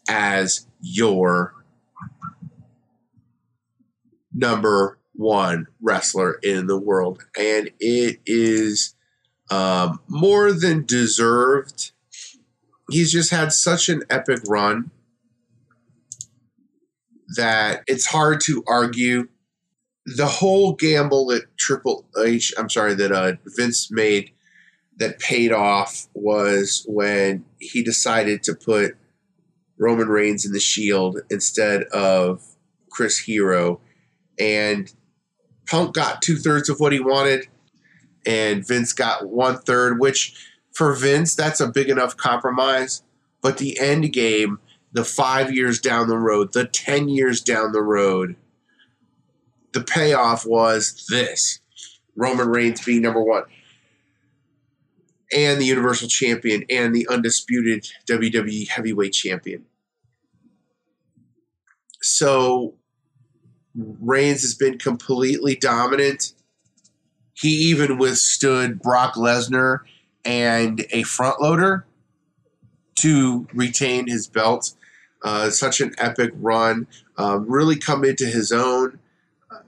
as your number one wrestler in the world, and it is um, more than deserved. He's just had such an epic run that it's hard to argue. The whole gamble that Triple H, I'm sorry, that uh, Vince made that paid off was when he decided to put Roman Reigns in the Shield instead of Chris Hero, and Punk got two-thirds of what he wanted, and Vince got one-third, which for Vince, that's a big enough compromise. But the end game, the five years down the road, the ten years down the road, the payoff was this: Roman Reigns being number one and the Universal Champion and the undisputed W W E Heavyweight Champion. So Reigns has been completely dominant. He even withstood Brock Lesnar and a front loader to retain his belt. Uh, such an epic run. Uh, really come into his own. Uh,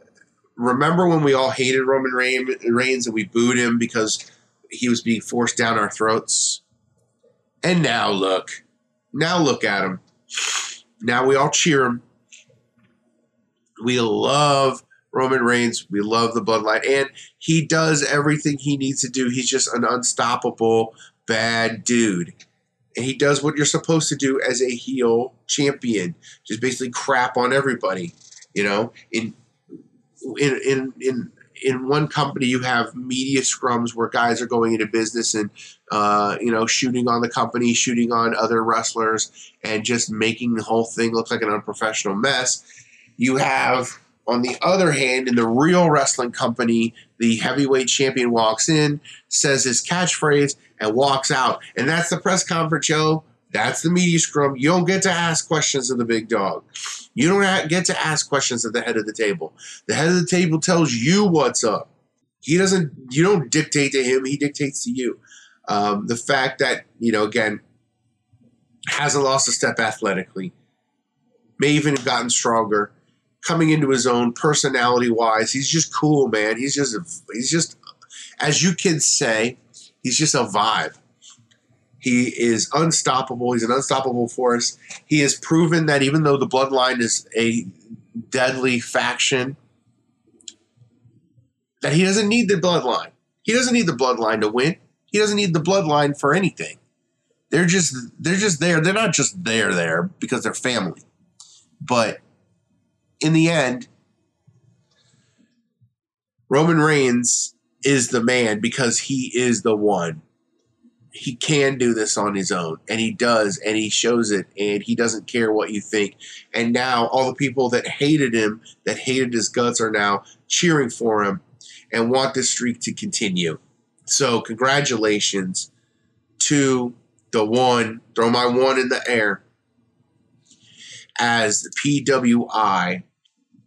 remember when we all hated Roman Reigns and we booed him because he was being forced down our throats? And now look. Now look at him. Now we all cheer him. We love Roman Reigns. We love the Bloodline. And he does everything he needs to do. He's just an unstoppable bad dude. And he does what you're supposed to do as a heel champion. Just basically crap on everybody. You know, in in in in in one company you have media scrums where guys are going into business and uh, you know, shooting on the company, shooting on other wrestlers, and just making the whole thing look like an unprofessional mess. You have, on the other hand, in the real wrestling company, the heavyweight champion walks in, says his catchphrase, and walks out. And that's the press conference, yo. That's the media scrum. You don't get to ask questions of the big dog. You don't get to ask questions of the head of the table. The head of the table tells you what's up. He doesn't. You don't dictate to him. He dictates to you. Um, the fact that, you know, again, hasn't lost a step athletically, may even have gotten stronger, coming into his own personality-wise. He's just cool, man. He's just, he's just, as you kids say, he's just a vibe. He is unstoppable. He's an unstoppable force. He has proven that even though the Bloodline is a deadly faction, that he doesn't need the Bloodline. He doesn't need the Bloodline to win. He doesn't need the Bloodline for anything. They're just, they're just there. They're not just there there because they're family. But in the end, Roman Reigns is the man because he is the one. He can do this on his own, and he does, and he shows it, and he doesn't care what you think. And now all the people that hated him, that hated his guts, are now cheering for him and want this streak to continue. So congratulations to the one, throw my one in the air, as the P W I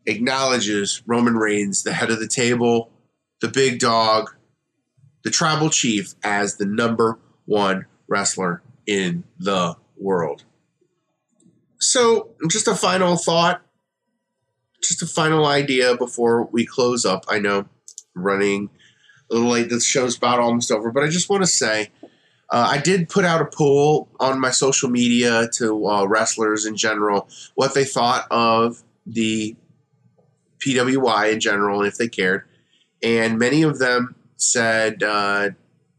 acknowledges Roman Reigns, the head of the table, the big dog, the tribal chief, as the number one wrestler in the world. So just a final thought, just a final idea before we close up. I know I'm running a little late. This show's about almost over, but I just want to say uh, I did put out a poll on my social media to uh, wrestlers in general, what they thought of the P W I in general and if they cared. And many of them said uh,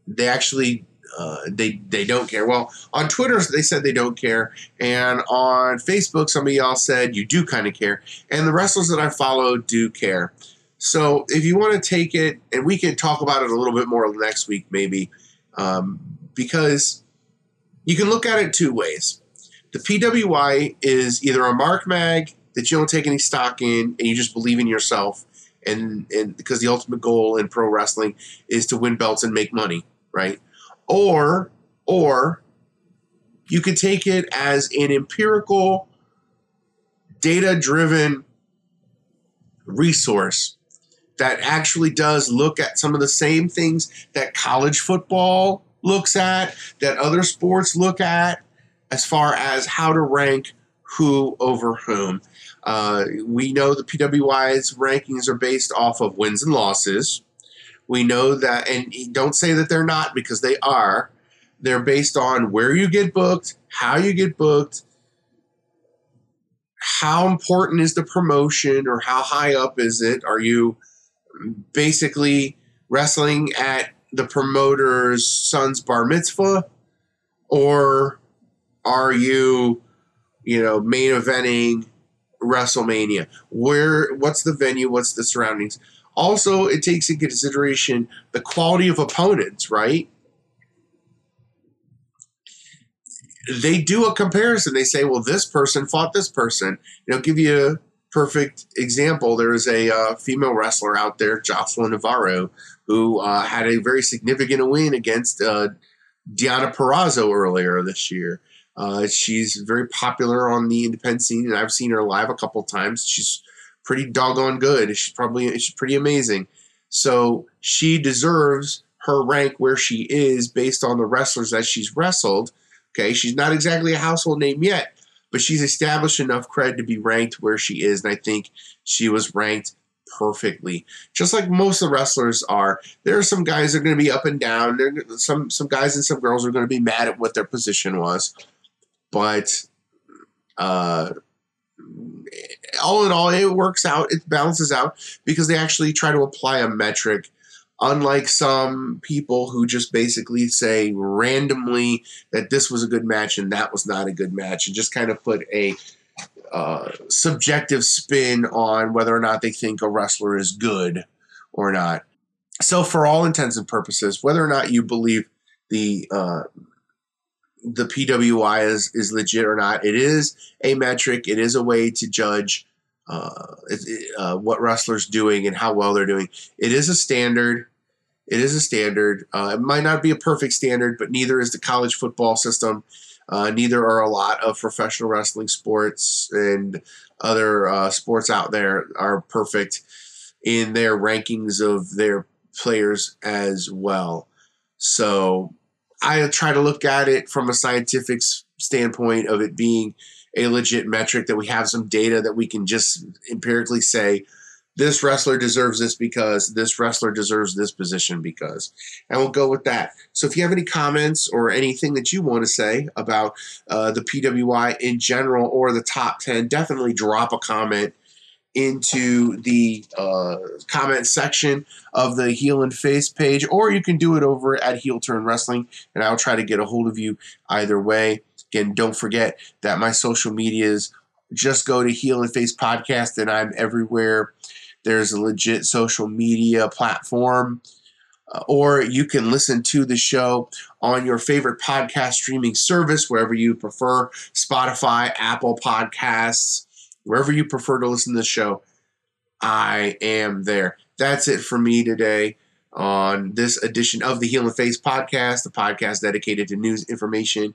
they actually Uh, they they don't care. Well, on Twitter, they said they don't care. And on Facebook, some of y'all said you do kind of care. And the wrestlers that I follow do care. So if you want to take it, and we can talk about it a little bit more next week maybe, um, because you can look at it two ways. The P W I is either a mark mag that you don't take any stock in and you just believe in yourself, and, and because the ultimate goal in pro wrestling is to win belts and make money, right? Or, or you could take it as an empirical, data-driven resource that actually does look at some of the same things that college football looks at, that other sports look at, as far as how to rank who over whom. Uh, we know the P W I's rankings are based off of wins and losses. We know that, and don't say that they're not, because they are. They're based on where you get booked, how you get booked, how important is the promotion, or how high up is it? Are you basically wrestling at the promoter's son's bar mitzvah, or are you, you know, main eventing WrestleMania? Where? What's the venue? What's the surroundings? Also, it takes into consideration the quality of opponents, right? They do a comparison. They say, well, this person fought this person. You know, give you a perfect example. There is a uh, female wrestler out there, Jocelyn Navarro, who uh, had a very significant win against uh, Deonna Purrazzo earlier this year. Uh, she's very popular on the independent scene, and I've seen her live a couple times. She's pretty doggone good. She's probably she's pretty amazing. So she deserves her rank where she is based on the wrestlers that she's wrestled. Okay, she's not exactly a household name yet, but she's established enough cred to be ranked where she is, and I think she was ranked perfectly, just like most of the wrestlers are. There are some guys that are going to be up and down. There are some some guys and some girls are going to be mad at what their position was, but uh. all in all, it works out. It balances out because they actually try to apply a metric, unlike some people who just basically say randomly that this was a good match and that was not a good match and just kind of put a uh, subjective spin on whether or not they think a wrestler is good or not. So for all intents and purposes, whether or not you believe the uh, the P W I is, is legit or not, it is a metric. It is a way to judge uh, uh, what wrestlers doing and how well they're doing. It is a standard. It is a standard. Uh, it might not be a perfect standard, but neither is the college football system. Uh, neither are a lot of professional wrestling sports and other uh, sports out there are perfect in their rankings of their players as well. So I try to look at it from a scientific standpoint of it being a legit metric, that we have some data that we can just empirically say, this wrestler deserves this because, this wrestler deserves this position because, and we'll go with that. So if you have any comments or anything that you want to say about uh, the P W I in general or the top ten, definitely drop a comment into the uh, comment section of the Heel and Face page, or you can do it over at Heel Turn Wrestling, and I'll try to get a hold of you either way. Again, don't forget that my social medias, just go to Heel and Face Podcast, and I'm everywhere. There's a legit social media platform, uh, or you can listen to the show on your favorite podcast streaming service, wherever you prefer, Spotify, Apple Podcasts, wherever you prefer to listen to the show, I am there. That's it for me today on this edition of the Heel and Face Podcast, the podcast dedicated to news, information,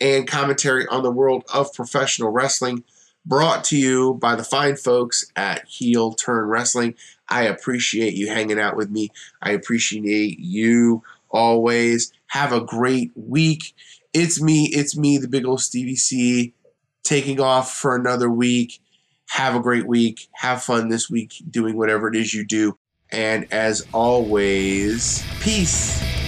and commentary on the world of professional wrestling, brought to you by the fine folks at Heel Turn Wrestling. I appreciate you hanging out with me. I appreciate you always. Have a great week. It's me, it's me, the big old Stevie C, taking off for another week. Have a great week. Have fun this week doing whatever it is you do. And as always, peace.